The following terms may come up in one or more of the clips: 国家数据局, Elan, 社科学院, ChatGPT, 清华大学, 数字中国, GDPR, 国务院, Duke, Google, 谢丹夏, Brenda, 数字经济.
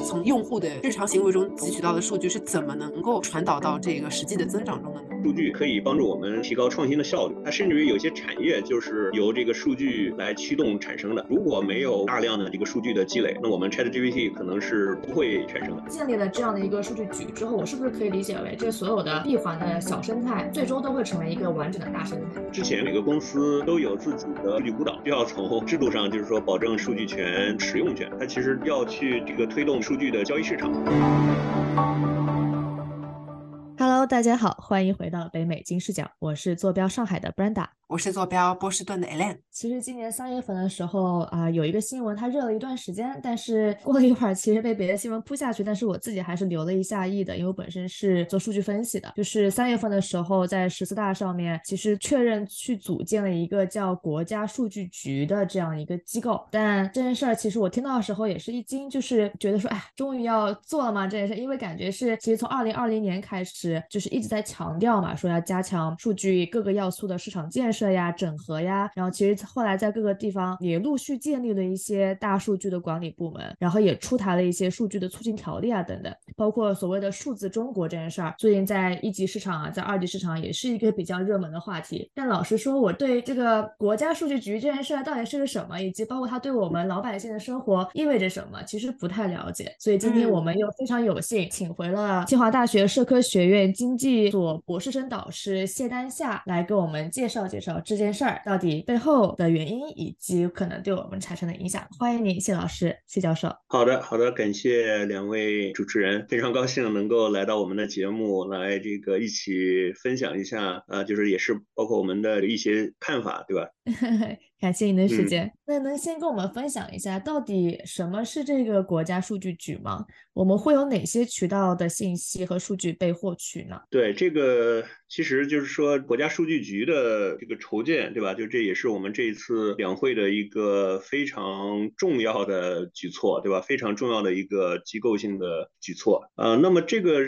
从用户的日常行为中汲取到的数据是怎么能够传导到这个实际的增长中的呢？数据可以帮助我们提高创新的效率，它甚至于有些产业就是由这个数据来驱动产生的。如果没有大量的这个数据的积累，那我们 ChatGPT 可能是不会产生的。建立了这样的一个数据局之后，我是不是可以理解为这所有的闭环的小生态最终都会成为一个完整的大生态？之前每个公司都有自己的数据孤岛，需要从制度上就是说保证数据权、使用权，它其实要去这个推动数据的交易市场。Hello， 大家好，欢迎回到北美金视角，我是坐标上海的 Brenda， 我是坐标波士顿的 Elan。其实今年3月份的时候有一个新闻，它热了一段时间，但是过了一会儿，其实被别的新闻扑下去，但是我自己还是留了一下意的，因为我本身是做数据分析的。就是3月份的时候，在14大上面，其实确认去组建了一个叫国家数据局的这样一个机构。但这件事儿，其实我听到的时候也是一惊，就是觉得说，哎，终于要做了嘛这件事，因为感觉是其实从2020年开始。就是一直在强调嘛，说要加强数据各个要素的市场建设呀、整合呀，然后其实后来在各个地方也陆续建立了一些大数据的管理部门，然后也出台了一些数据的促进条例啊等等，包括所谓的数字中国这件事儿，最近在一级市场啊，在二级市场也是一个比较热门的话题。但老实说，我对这个国家数据局这件事儿到底是个什么，以及包括它对我们老百姓的生活意味着什么，其实不太了解。所以今天我们又非常有幸请回了清华大学社科学院经济所博士生导师谢丹夏来给我们介绍介绍这件事儿到底背后的原因以及可能对我们产生的影响。欢迎您，谢老师，谢教授。好的，感谢两位主持人，非常高兴能够来到我们的节目来这个一起分享一下就是也是包括我们的一些看法，对吧？感谢您的时间。那能先跟我们分享一下到底什么是这个国家数据局吗？我们会有哪些渠道的信息和数据被获取呢？对，这个其实就是说国家数据局的这个筹建，对吧？就这也是我们这一次两会的一个非常重要的举措，对吧？非常重要的一个机构性的举措。那么这个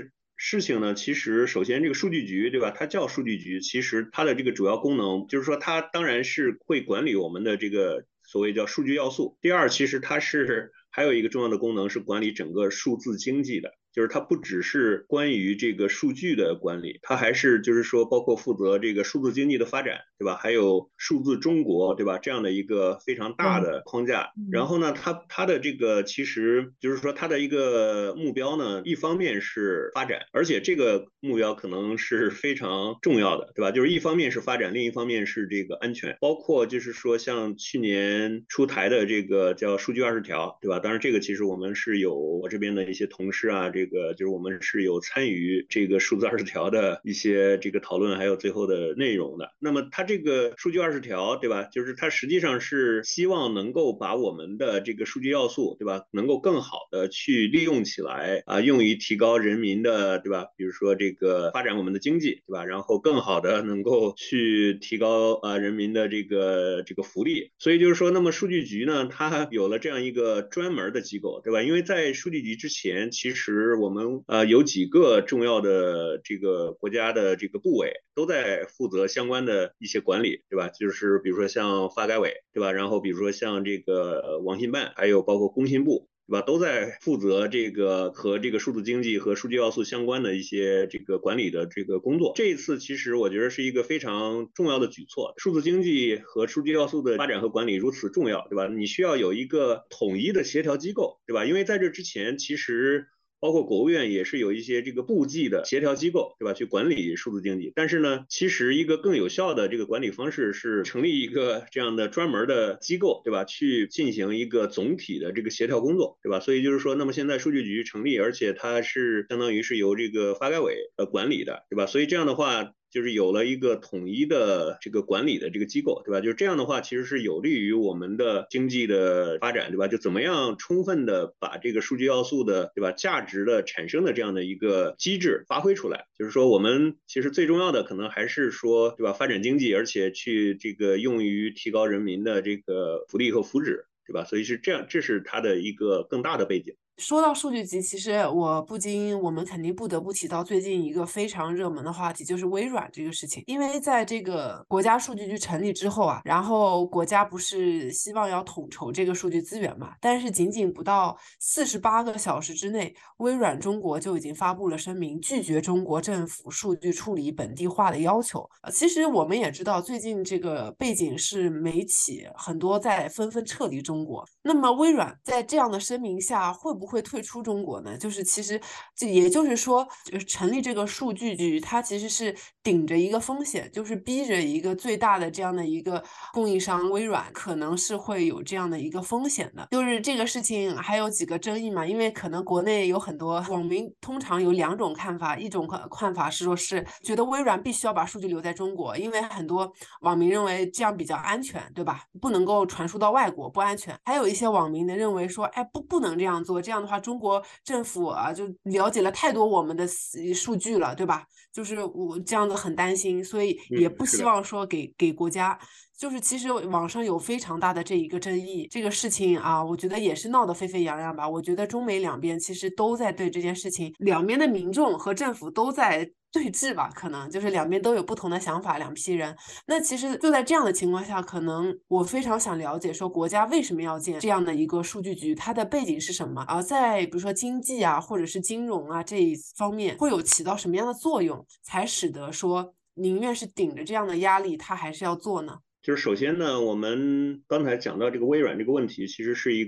事情呢，其实首先这个数据局，对吧？它叫数据局，其实它的这个主要功能就是说，它当然是会管理我们的这个所谓叫数据要素。第二，其实它是还有一个重要的功能是管理整个数字经济的，就是它不只是关于这个数据的管理，它还是就是说包括负责这个数字经济的发展，对吧？还有数字中国，对吧？这样的一个非常大的框架。然后呢，它的这个其实就是说它的一个目标呢，一方面是发展，而且这个目标可能是非常重要的，对吧？就是一方面是发展，另一方面是这个安全，包括就是说像去年出台的这个叫数据20条，对吧？当然这个其实我们是有我这边的一些同事啊，这个就是我们是有参与这个数字20条的一些这个讨论，还有最后的内容的。那么它这个数据20条，对吧？就是它实际上是希望能够把我们的这个数据要素，对吧？能够更好的去利用起来啊，用于提高人民的，对吧？比如说这个发展我们的经济，对吧？然后更好的能够去提高人民的这个福利。所以就是说，那么数据局呢，它有了这样一个专门的机构，对吧？因为在数据局之前，其实我们有几个重要的这个国家的这个部委都在负责相关的一些管理，对吧？就是比如说像发改委，对吧？然后比如说像这个网信办，还有包括工信部，对吧？都在负责这个和这个数字经济和数据要素相关的一些这个管理的这个工作。这一次其实我觉得是一个非常重要的举措，数字经济和数据要素的发展和管理如此重要，对吧？你需要有一个统一的协调机构，对吧？因为在这之前其实包括国务院也是有一些这个部际的协调机构，对吧？去管理数字经济。但是呢，其实一个更有效的这个管理方式是成立一个这样的专门的机构，对吧？去进行一个总体的这个协调工作，对吧？所以就是说，那么现在数据局成立，而且它是相当于是由这个发改委管理的，对吧？所以这样的话，就是有了一个统一的这个管理的这个机构，对吧？就是这样的话，其实是有利于我们的经济的发展，对吧？就怎么样充分的把这个数据要素的，对吧？价值的产生的这样的一个机制发挥出来。就是说，我们其实最重要的可能还是说，对吧？发展经济，而且去这个用于提高人民的这个福利和福祉，对吧？所以是这样，这是它的一个更大的背景。说到数据集，其实我们肯定不得不提到最近一个非常热门的话题，就是微软这个事情。因为在这个国家数据局成立之后啊，然后国家不是希望要统筹这个数据资源嘛，但是仅仅不到48个小时之内，微软中国就已经发布了声明，拒绝中国政府数据处理本地化的要求。其实我们也知道，最近这个背景是美企很多在纷纷撤离中国，那么微软在这样的声明下会不会退出中国呢？就是其实也就是说，成立这个数据局它其实是顶着一个风险，就是逼着一个最大的这样的一个供应商微软可能是会有这样的一个风险的。就是这个事情还有几个争议嘛，因为可能国内有很多网民通常有2种看法，一种看法是说是觉得微软必须要把数据留在中国，因为很多网民认为这样比较安全，对吧？不能够传输到外国，不安全。还有一些网民呢认为说，哎，不能这样做，这样的话中国政府啊就了解了太多我们的数据了，对吧？就是我这样子很担心，所以也不希望说给国家。就是其实网上有非常大的这一个争议，这个事情啊，我觉得也是闹得沸沸扬扬吧。我觉得中美两边其实都在对这件事情，两边的民众和政府都在对峙吧，可能就是两边都有不同的想法，两批人。那其实就在这样的情况下，可能我非常想了解说国家为什么要建这样的一个数据局，它的背景是什么啊？在比如说经济啊或者是金融啊这一方面会有起到什么样的作用，才使得说宁愿是顶着这样的压力它还是要做呢？就是首先呢，我们刚才讲到这个微软这个问题，其实是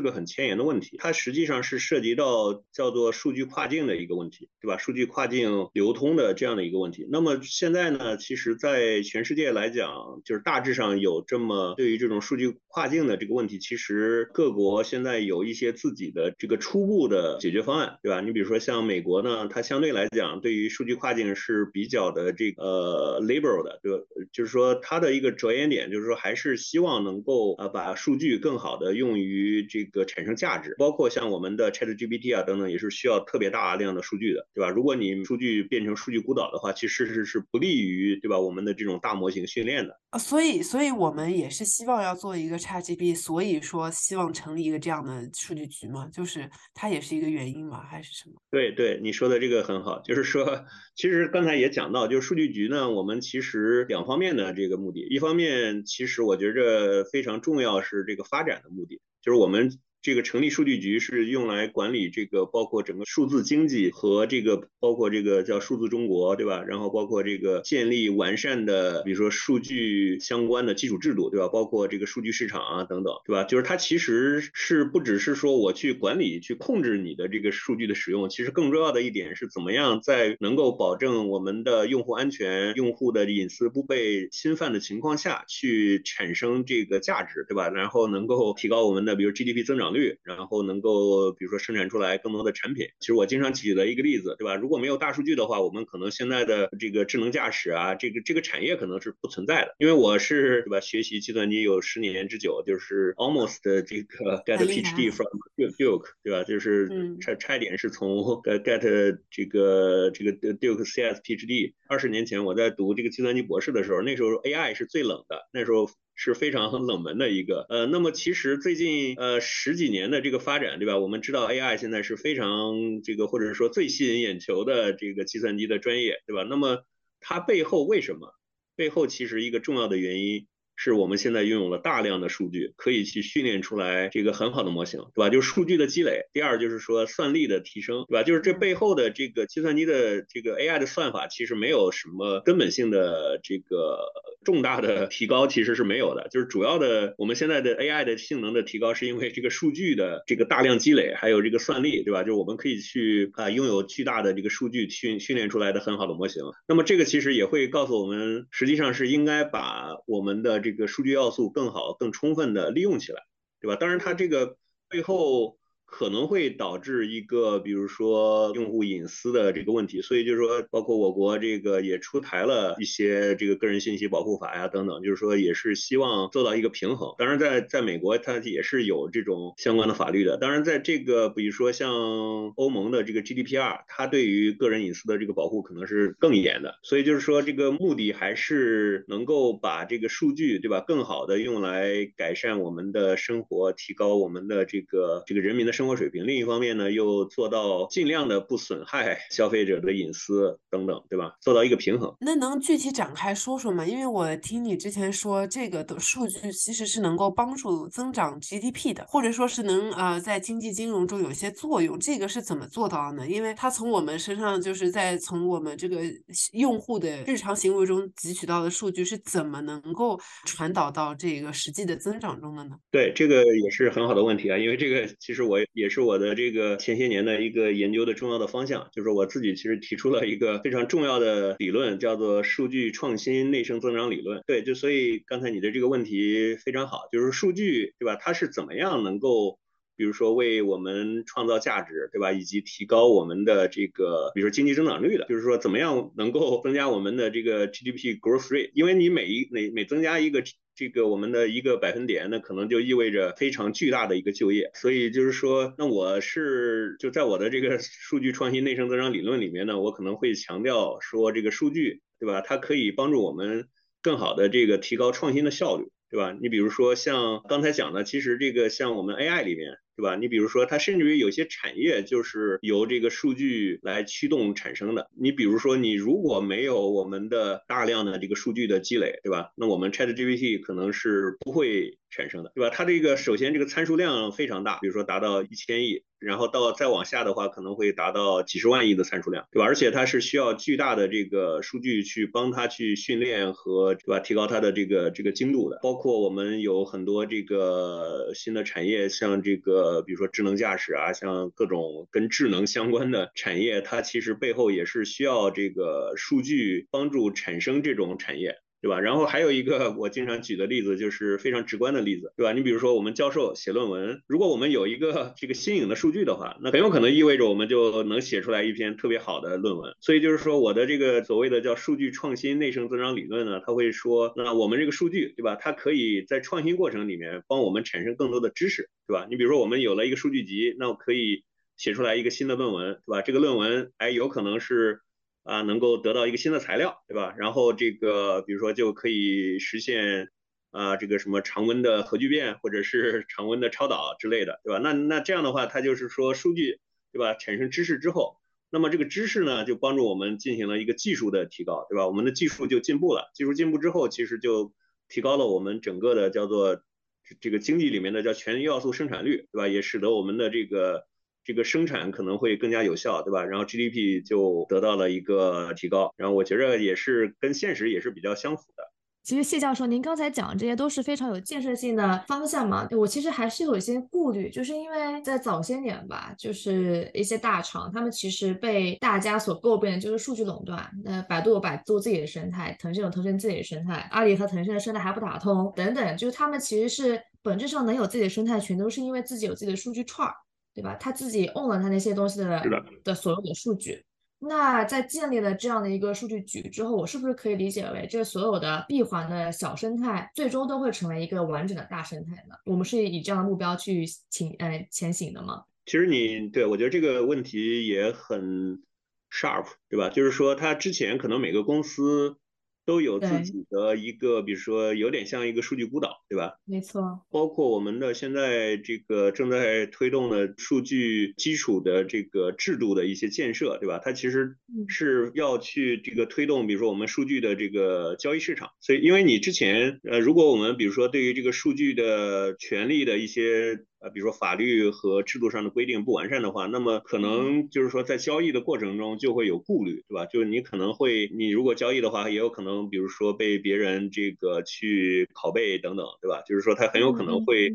个很前沿的问题，它实际上是涉及到叫做数据跨境的一个问题，对吧？数据跨境流通的这样的一个问题。那么现在呢，其实在全世界来讲，就是大致上有这么对于这种数据跨境的这个问题，其实各国现在有一些自己的这个初步的解决方案，对吧？你比如说像美国呢，它相对来讲对于数据跨境是比较的这个liberal 的，对吧？就是说它的一个着眼点就是说还是希望能够把数据更好的用于这个产生价值，包括像我们的 ChatGPT 啊等等也是需要特别大量的数据的，对吧？如果你数据变成数据孤岛的话，其实是不利于，对吧，我们的这种大模型训练的。所以我们也是希望要做一个 ChatGPT， 所以说希望成立一个这样的数据局嘛，就是它也是一个原因嘛，还是什么？对，你说的这个很好，就是说其实刚才也讲到，就是数据局呢，我们其实两方面的这个目的，一方面其实我觉着非常重要是这个发展的目的，就是我们这个成立数据局是用来管理这个包括整个数字经济和这个包括这个叫数字中国，对吧？然后包括这个建立完善的比如说数据相关的基础制度，对吧？包括这个数据市场啊等等，对吧？就是它其实是不只是说我去管理去控制你的这个数据的使用，其实更重要的一点是怎么样在能够保证我们的用户安全、用户的隐私不被侵犯的情况下去产生这个价值，对吧？然后能够提高我们的比如 GDP 增长率，然后能够比如说生产出来更多的产品。其实我经常举了一个例子，对吧？如果没有大数据的话，我们可能现在的这个智能驾驶啊，这个产业可能是不存在的。因为我是，对吧，学习计算机有10年之久，就是 almost 这个 get PhD from Duke， 对吧？就是差一点是从 get 这个 Duke CS PhD。20年前我在读这个计算机博士的时候，那时候 AI 是最冷的，那时候是非常冷门的一个那么其实最近10几年的这个发展，对吧？我们知道 AI 现在是非常这个或者说最吸引眼球的这个计算机的专业，对吧？那么它背后为什么？背后其实一个重要的原因是我们现在拥有了大量的数据，可以去训练出来这个很好的模型，对吧？就是数据的积累。第二就是说算力的提升，对吧？就是这背后的这个计算机的这个 AI 的算法其实没有什么根本性的这个重大的提高，其实是没有的。就是主要的我们现在的 AI 的性能的提高是因为这个数据的这个大量积累，还有这个算力，对吧？就是我们可以去拥有巨大的这个数据训练出来的很好的模型。那么这个其实也会告诉我们，实际上是应该把我们的这个数据要素更好更充分的利用起来，对吧？当然它这个背后可能会导致一个比如说用户隐私的这个问题，所以就是说包括我国这个也出台了一些这个个人信息保护法呀等等，就是说也是希望做到一个平衡。当然在美国它也是有这种相关的法律的，当然在这个比如说像欧盟的这个 GDPR， 它对于个人隐私的这个保护可能是更严的，所以就是说这个目的还是能够把这个数据，对吧，更好的用来改善我们的生活，提高我们的这个人民的生活水平，另一方面呢又做到尽量的不损害消费者的隐私等等，对吧，做到一个平衡。那能具体展开说说吗？因为我听你之前说这个的数据其实是能够帮助增长 GDP 的，或者说是能在经济金融中有些作用，这个是怎么做到的呢？因为它从我们身上，就是在从我们这个用户的日常行为中汲取到的数据是怎么能够传导到这个实际的增长中的呢？对，这个也是很好的问题啊，因为这个其实我也是我的这个前些年的一个研究的重要的方向，就是我自己其实提出了一个非常重要的理论，叫做数据创新内生增长理论。对，就所以刚才你的这个问题非常好，就是数据，对吧，它是怎么样能够比如说为我们创造价值，对吧，以及提高我们的这个比如说经济增长率的，就是说怎么样能够增加我们的这个 GDP growth rate， 因为你每增加一个这个我们的一个1%，那可能就意味着非常巨大的一个就业。所以就是说，那我是就在我的这个数据创新内生增长理论里面呢，我可能会强调说这个数据，对吧，它可以帮助我们更好的这个提高创新的效率，对吧？你比如说像刚才讲的，其实这个像我们 AI 里面，对吧？你比如说它甚至于有些产业就是由这个数据来驱动产生的。你比如说你如果没有我们的大量的这个数据的积累，对吧？那我们 ChatGPT 可能是不会产生的，对吧？它这个首先这个参数量非常大，比如说达到1000亿，然后到再往下的话可能会达到几十万亿的参数量，对吧？而且它是需要巨大的这个数据去帮它去训练和，对吧，提高它的这个精度的。包括我们有很多这个新的产业，像这个比如说智能驾驶啊，像各种跟智能相关的产业，它其实背后也是需要这个数据帮助产生这种产业，对吧？然后还有一个我经常举的例子，就是非常直观的例子，对吧？你比如说我们教授写论文，如果我们有一个这个新颖的数据的话，那很有可能意味着我们就能写出来一篇特别好的论文。所以就是说我的这个所谓的叫数据创新内生增长理论呢，它会说，那我们这个数据，对吧，它可以在创新过程里面帮我们产生更多的知识，对吧？你比如说我们有了一个数据集，那我可以写出来一个新的论文，对吧？这个论文有可能是能够得到一个新的材料，对吧？然后这个比如说就可以实现这个什么常温的核聚变或者是常温的超导之类的，对吧？那这样的话，它就是说数据，对吧，产生知识之后，那么这个知识呢就帮助我们进行了一个技术的提高，对吧？我们的技术就进步了，技术进步之后其实就提高了我们整个的叫做这个经济里面的叫全要素生产率，对吧？也使得我们的这个生产可能会更加有效，对吧？然后 GDP 就得到了一个提高，然后我觉得也是跟现实也是比较相符的。其实谢教授您刚才讲这些都是非常有建设性的方向嘛，我其实还是有一些顾虑，就是因为在早些年吧，就是一些大厂他们其实被大家所诟病的就是数据垄断，百度有百度自己的生态，腾讯有腾讯自己的生态，阿里和腾讯的生态还不打通等等，就是他们其实是本质上能有自己的生态群都是因为自己有自己的数据串，对吧？他自己 own 了他那些东西 的所有的数据。那在建立了这样的一个数据局之后，我是不是可以理解为这所有的闭环的小生态最终都会成为一个完整的大生态呢？我们是以这样的目标去前行的吗？其实你对，我觉得这个问题也很 sharp， 对吧？就是说他之前可能每个公司都有自己的一个，比如说有点像一个数据孤岛，对吧？没错。包括我们的现在这个正在推动的数据基础的这个制度的一些建设，对吧？它其实是要去这个推动，比如说我们数据的这个交易市场。所以因为你之前如果我们比如说对于这个数据的权利的一些比如说法律和制度上的规定不完善的话，那么可能就是说在交易的过程中就会有顾虑，对吧？就是你可能会，你如果交易的话，也有可能比如说被别人这个去拷贝等等，对吧？就是说它很有可能会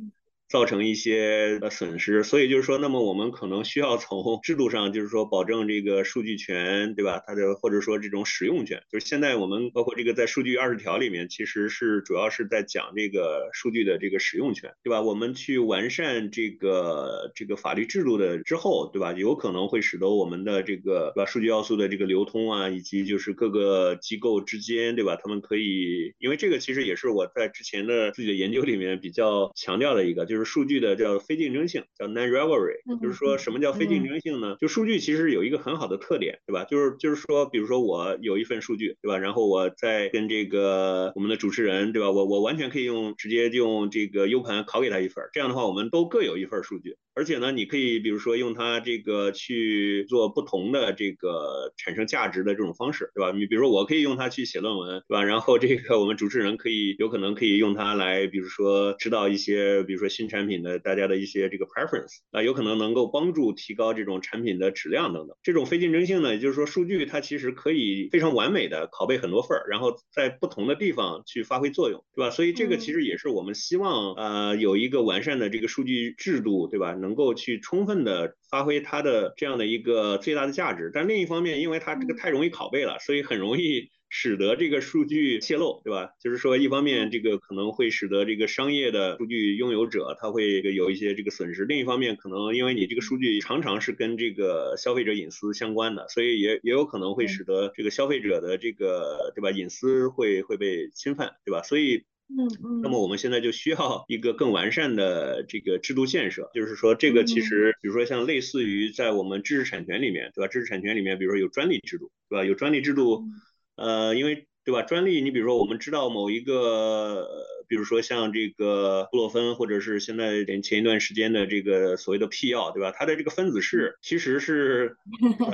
造成一些损失。所以就是说，那么我们可能需要从制度上就是说保证这个数据权，对吧？它的或者说这种使用权，就是现在我们包括这个在数据20条里面其实是主要是在讲这个数据的这个使用权，对吧？我们去完善这个法律制度的之后，对吧？有可能会使得我们的这个，对吧，数据要素的这个流通啊，以及就是各个机构之间，对吧？他们可以，因为这个其实也是我在之前的自己的研究里面比较强调的一个，就是数据的叫非竞争性，叫 non-rivalry， 就是说什么叫非竞争性呢？就数据其实有一个很好的特点，对吧？就是说，比如说我有一份数据，对吧？然后我再跟这个我们的主持人，对吧？我完全可以直接用这个 U 盘拷给他一份，这样的话我们都各有一份数据，而且呢，你可以比如说用它这个去做不同的这个产生价值的这种方式，对吧？你比如说我可以用它去写论文，对吧？然后这个我们主持人可以有可能可以用它来，比如说知道一些，比如说新产品的大家的一些这个 preference， 那有可能能够帮助提高这种产品的质量等等。这种非竞争性呢，也就是说数据它其实可以非常完美的拷贝很多份，然后在不同的地方去发挥作用，对吧？所以这个其实也是我们希望有一个完善的这个数据制度，对吧？能够去充分的发挥它的这样的一个最大的价值。但另一方面，因为它这个太容易拷贝了，所以很容易使得这个数据泄露，对吧？就是说一方面这个可能会使得这个商业的数据拥有者他会有一些这个损失，另一方面可能因为你这个数据常常是跟这个消费者隐私相关的，所以 也有可能会使得这个消费者的这个，对吧，隐私会被侵犯，对吧？所以那么我们现在就需要一个更完善的这个制度建设，就是说这个其实比如说像类似于在我们知识产权里面，对吧？知识产权里面比如说有专利制度，对吧？有专利制度因为对吧，专利你比如说我们知道某一个比如说像这个布洛芬，或者是现在前一段时间的这个所谓的辟谣，对吧？它的这个分子式其实是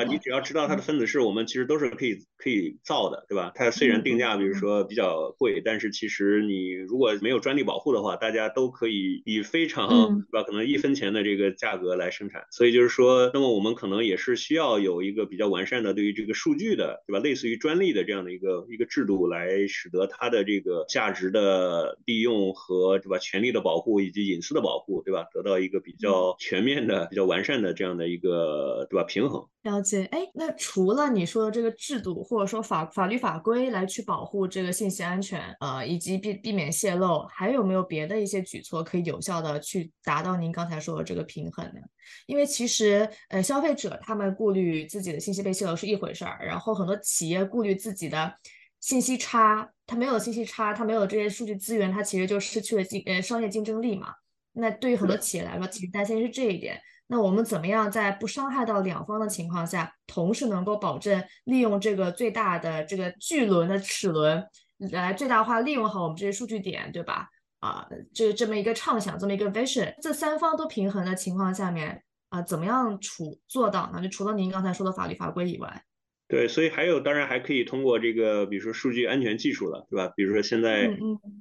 你只要知道它的分子式，我们其实都是可以造的，对吧？它虽然定价比如说比较贵，但是其实你如果没有专利保护的话，大家都可以以非常对吧可能1分钱的这个价格来生产。所以就是说，那么我们可能也是需要有一个比较完善的对于这个数据的，对吧，类似于专利的这样的一个制度，来使得它的这个价值的利用和对吧权利的保护以及隐私的保护，对吧，得到一个比较全面的比较完善的这样的一个对吧平衡。了解。哎，那除了你说的这个制度或者说法律法规来去保护这个信息安全以及避免泄露，还有没有别的一些举措可以有效的去达到您刚才说的这个平衡呢？因为其实消费者他们顾虑自己的信息被泄露是一回事儿，然后很多企业顾虑自己的信息差，它没有信息差，它没有这些数据资源，它其实就失去了商业竞争力嘛。那对于很多企业来说，其实担心是这一点。那我们怎么样在不伤害到两方的情况下，同时能够保证利用这个最大的这个巨轮的齿轮，来最大化利用好我们这些数据点，对吧？这么一个畅想，这么一个 vision， 这三方都平衡的情况下面怎么样做到呢？就除了您刚才说的法律法规以外。对，所以还有当然还可以通过这个比如说数据安全技术了，对吧？比如说现在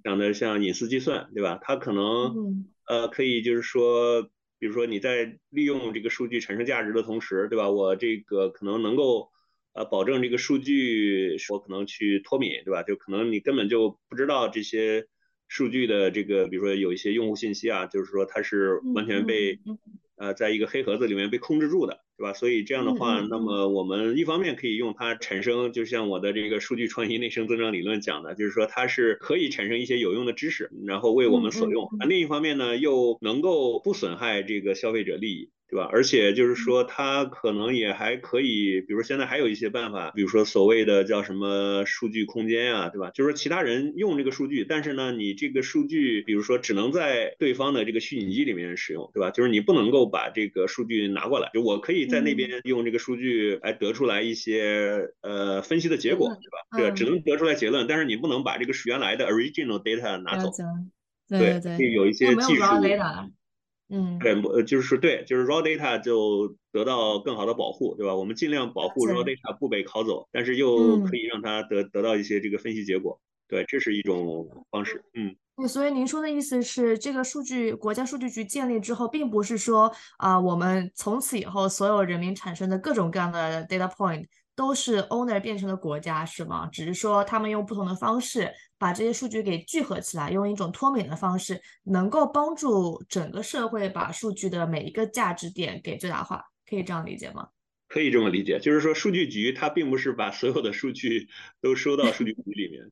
讲的像隐私计算，对吧？它可能可以就是说比如说你在利用这个数据产生价值的同时，对吧，我这个可能能够保证这个数据我可能去脱敏，对吧？就可能你根本就不知道这些数据的这个比如说有一些用户信息啊，就是说它是完全被在一个黑盒子里面被控制住的，对吧？所以这样的话，那么我们一方面可以用它产生，就像我的这个数据创新内生增长理论讲的，就是说它是可以产生一些有用的知识，然后为我们所用。另一方面呢，又能够不损害这个消费者利益，对吧？而且就是说它可能也还可以，比如说现在还有一些办法，比如说所谓的叫什么数据空间啊，对吧？就是说其他人用这个数据，但是呢你这个数据比如说只能在对方的这个虚拟机里面使用，对吧？就是你不能够把这个数据拿过来，就我可以在那边用这个数据来得出来一些分析的结果，对吧？对，只能得出来结论，但是你不能把这个原来的 original data 拿走。对对对，有一些技术。对，就是对，就是 raw data 就得到更好的保护，对吧？我们尽量保护 raw data 不被拷走，但是又可以让它得到一些这个分析结果。对，这是一种方式。所以您说的意思是，这个数据国家数据局建立之后，并不是说我们从此以后所有人民产生的各种各样的 data point 都是 owner 变成了国家，是吗？只是说他们用不同的方式把这些数据给聚合起来，用一种脱敏的方式，能够帮助整个社会把数据的每一个价值点给最大化，可以这样理解吗？可以这么理解，就是说数据局它并不是把所有的数据都收到数据局里面，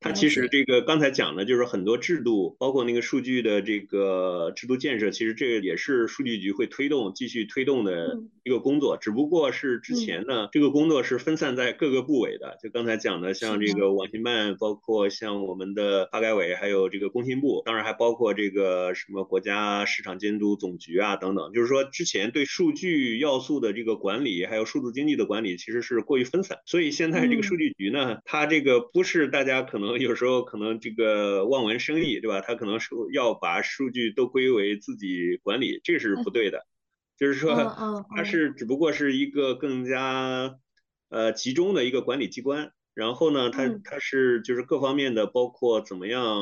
它其实这个刚才讲的就是很多制度，包括那个数据的这个制度建设，其实这个也是数据局会推动继续推动的一个工作，只不过是之前呢，这个工作是分散在各个部委的，就刚才讲的像这个网信办，包括像我们的发改委，还有这个工信部，当然还包括这个什么国家市场监督总局啊等等，就是说之前对数据要素的这个管理还有数字经济的管理其实是过于分散，所以现在这个数据局呢，它这个不是大家可能有时候可能这个望文生义，对吧，它可能是要把数据都归为自己管理，这是不对的，就是说它是只不过是一个更加集中的一个管理机关，然后呢它是就是各方面的，包括怎么样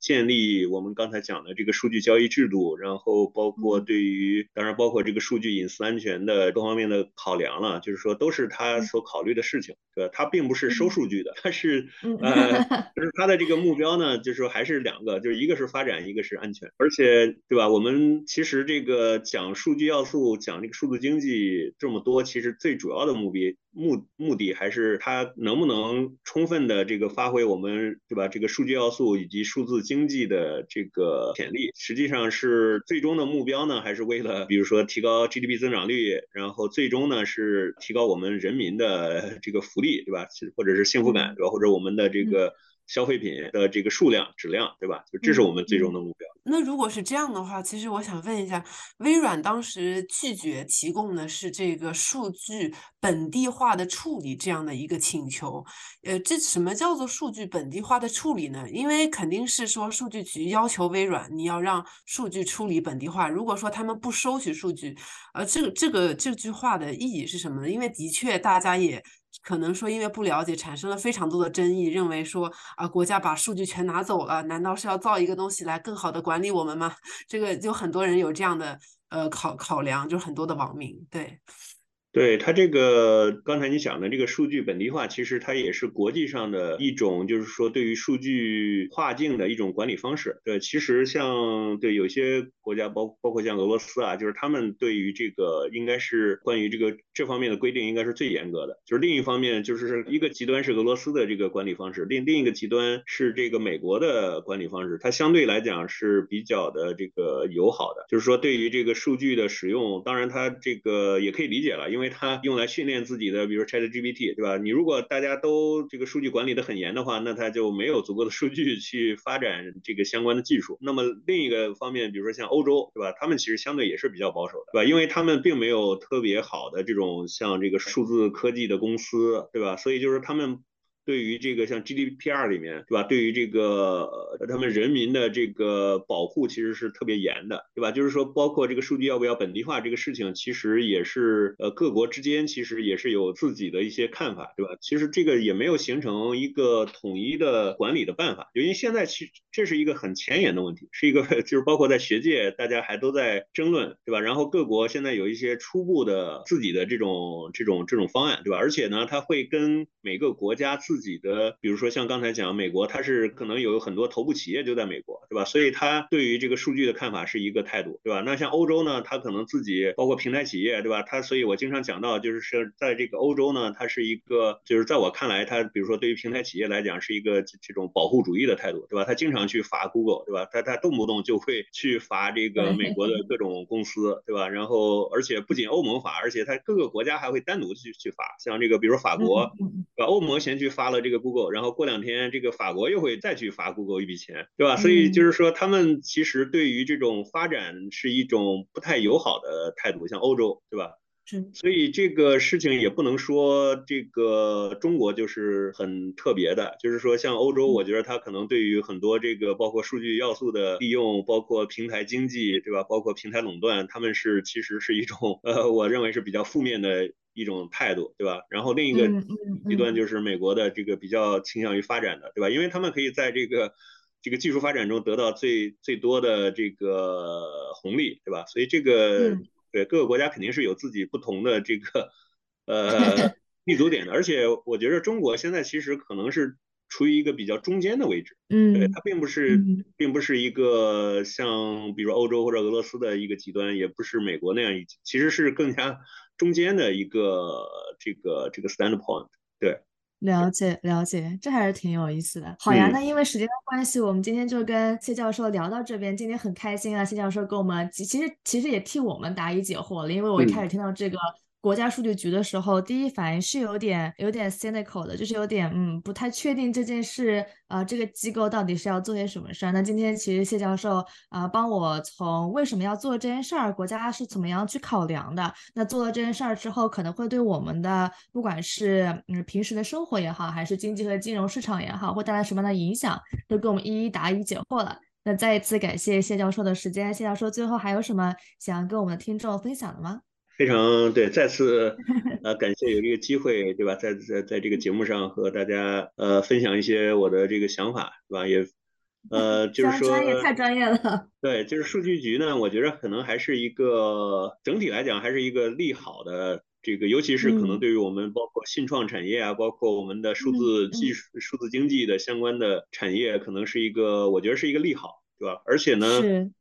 建立我们刚才讲的这个数据交易制度，然后包括对于当然包括这个数据隐私安全的各方面的考量了，就是说都是它所考虑的事情，对吧，它并不是收数据的，它是就是它的这个目标呢，就是说还是两个，就是一个是发展，一个是安全，而且对吧，我们其实这个讲数据要素讲这个数字经济这么多，其实最主要的目的还是它能不能充分的这个发挥我们对吧这个数据要素以及数字经济的这个潜力，实际上是最终的目标呢还是为了比如说提高 GDP 增长率，然后最终呢是提高我们人民的这个福利，对吧，或者是幸福感，对吧，或者我们的这个消费品的这个数量质量，对吧，就这是我们最终的目标。那如果是这样的话，其实我想问一下，微软当时拒绝提供的是这个数据本地化的处理这样的一个请求，这什么叫做数据本地化的处理呢？因为肯定是说数据局要求微软你要让数据处理本地化，如果说他们不收取数据，这句话的意义是什么呢？因为的确大家也可能说因为不了解产生了非常多的争议，认为说国家把数据全拿走了，难道是要造一个东西来更好的管理我们吗？这个就很多人有这样的考量，就是很多的网民。对，他这个刚才你讲的这个数据本地化，其实它也是国际上的一种，就是说对于数据跨境的一种管理方式。对，其实像对有些国家，包括像俄罗斯啊，就是他们对于这个应该是关于这方面的规定应该是最严格的。就是另一方面，就是一个极端是俄罗斯的这个管理方式，另一个极端是这个美国的管理方式，它相对来讲是比较的这个友好的。就是说对于这个数据的使用，当然它这个也可以理解了，因为它用来训练自己的，比如 ChatGPT， 对吧？你如果大家都这个数据管理的很严的话，那它就没有足够的数据去发展这个相关的技术。那么另一个方面，比如说像欧洲，对吧？他们其实相对也是比较保守的，对吧？因为他们并没有特别好的这种像这个数字科技的公司，对吧？所以就是他们对于这个像 GDPR 里面，对吧？对于这个他们人民的这个保护其实是特别严的，对吧？就是说包括这个数据要不要本地化这个事情，其实也是各国之间其实也是有自己的一些看法，对吧？其实这个也没有形成一个统一的管理的办法，因为现在其实这是一个很前沿的问题，是一个就是包括在学界大家还都在争论，对吧？然后各国现在有一些初步的自己的这种方案，对吧？而且呢，它会跟每个国家自己的，比如说像刚才讲美国，它是可能有很多头部企业就在美国，对吧？所以它对于这个数据的看法是一个态度，对吧？那像欧洲呢，它可能自己包括平台企业，对吧？它所以我经常讲到，就是在这个欧洲呢，它是一个就是在我看来，它比如说对于平台企业来讲是一个这种保护主义的态度，对吧？它经常去罚 Google， 对吧？它动不动就会去罚这个美国的各种公司，对吧？然后而且不仅欧盟罚，而且它各个国家还会单独去罚，像这个比如法国，对吧？欧盟先去罚了这个 Google， 然后过两天这个法国又会再去罚 Google 一笔钱，对吧？所以就是说他们其实对于这种发展是一种不太友好的态度，像欧洲，对吧？所以这个事情也不能说这个中国就是很特别的，就是说像欧洲，我觉得它可能对于很多这个包括数据要素的利用，包括平台经济，对吧？包括平台垄断，他们是其实是一种我认为是比较负面的一种态度，对吧？然后另一个极端就是美国的这个比较倾向于发展的，对吧？因为他们可以在这个技术发展中得到最多的这个红利，对吧？所以这个对各个国家肯定是有自己不同的这个立足点的，而且我觉得中国现在其实可能是处于一个比较中间的位置，对，它并不是一个像比如欧洲或者俄罗斯的一个极端，也不是美国那样，其实是更加中间的一个这个 standpoint， 对。了解，这还是挺有意思的。好呀，那因为时间的关系，我们今天就跟谢教授聊到这边。今天很开心啊，谢教授跟我们其实也替我们答疑解惑了，因为我一开始听到这个国家数据局的时候，第一反应是有点 cynical 的，就是有点不太确定这件事，这个机构到底是要做些什么事。那今天其实谢教授帮我从为什么要做这件事儿，国家是怎么样去考量的，那做了这件事儿之后可能会对我们的不管是平时的生活也好，还是经济和金融市场也好，会带来什么样的影响，都给我们一一答疑解惑了。那再一次感谢谢教授的时间，谢教授最后还有什么想要跟我们的听众分享的吗？非常对，再次感谢有这个机会，对吧？在这个节目上和大家分享一些我的这个想法，对吧？也就是说，专业太专业了。对，就是数据局呢，我觉得可能还是一个整体来讲还是一个利好的这个，尤其是可能对于我们包括信创产业啊，包括我们的数字技术、数字经济的相关的产业，可能是一个我觉得是一个利好，对吧？而且呢，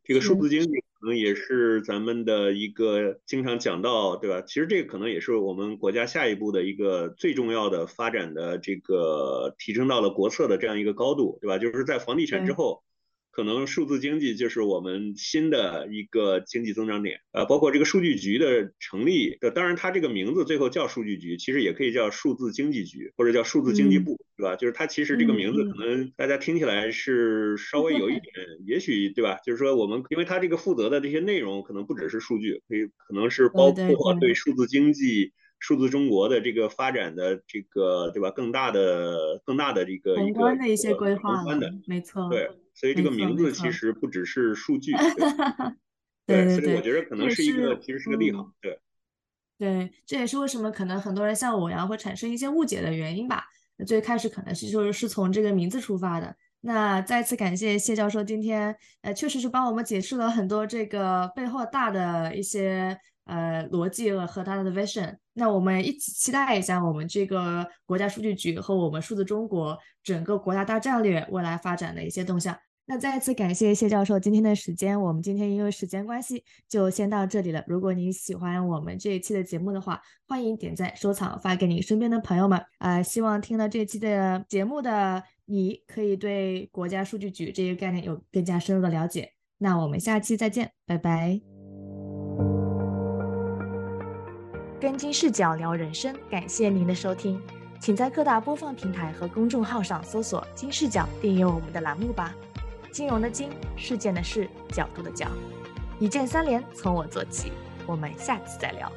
这个数字经济。可能也是咱们的一个经常讲到，对吧？其实这个可能也是我们国家下一步的一个最重要的发展的这个提升到了国策的这样一个高度，对吧？就是在房地产之后，可能数字经济就是我们新的一个经济增长点。包括这个数据局的成立，当然它这个名字最后叫数据局，其实也可以叫数字经济局或者叫数字经济部，对吧？就是它其实这个名字可能大家听起来是稍微有一点，也许对吧？就是说我们因为它这个负责的这些内容可能不只是数据，可能是包括对数字经济、数字中国的这个发展的这个对吧更大的这个宏观的一些规划，没错，对，所以这个名字其实不只是数据，对，所以我觉得可能是一个其实是个利好，对，这也是为什么可能很多人像我呀会产生一些误解的原因吧。最开始可能是从这个名字出发的。那再次感谢谢教授今天确实是帮我们解释了很多这个背后大的一些逻辑和他的 vision。 那我们一起期待一下我们这个国家数据局和我们数字中国整个国家大战略未来发展的一些动向。那再次感谢谢教授今天的时间，我们今天因为时间关系就先到这里了。如果你喜欢我们这一期的节目的话，欢迎点赞收藏发给你身边的朋友们。希望听到这期的节目的你可以对国家数据局这个概念有更加深入的了解。那我们下期再见，拜拜。跟金视角聊人生，感谢您的收听，请在各大播放平台和公众号上搜索金视角订阅我们的栏目吧。金融的金，事件的事，角度的角，一键三连从我做起，我们下期再聊。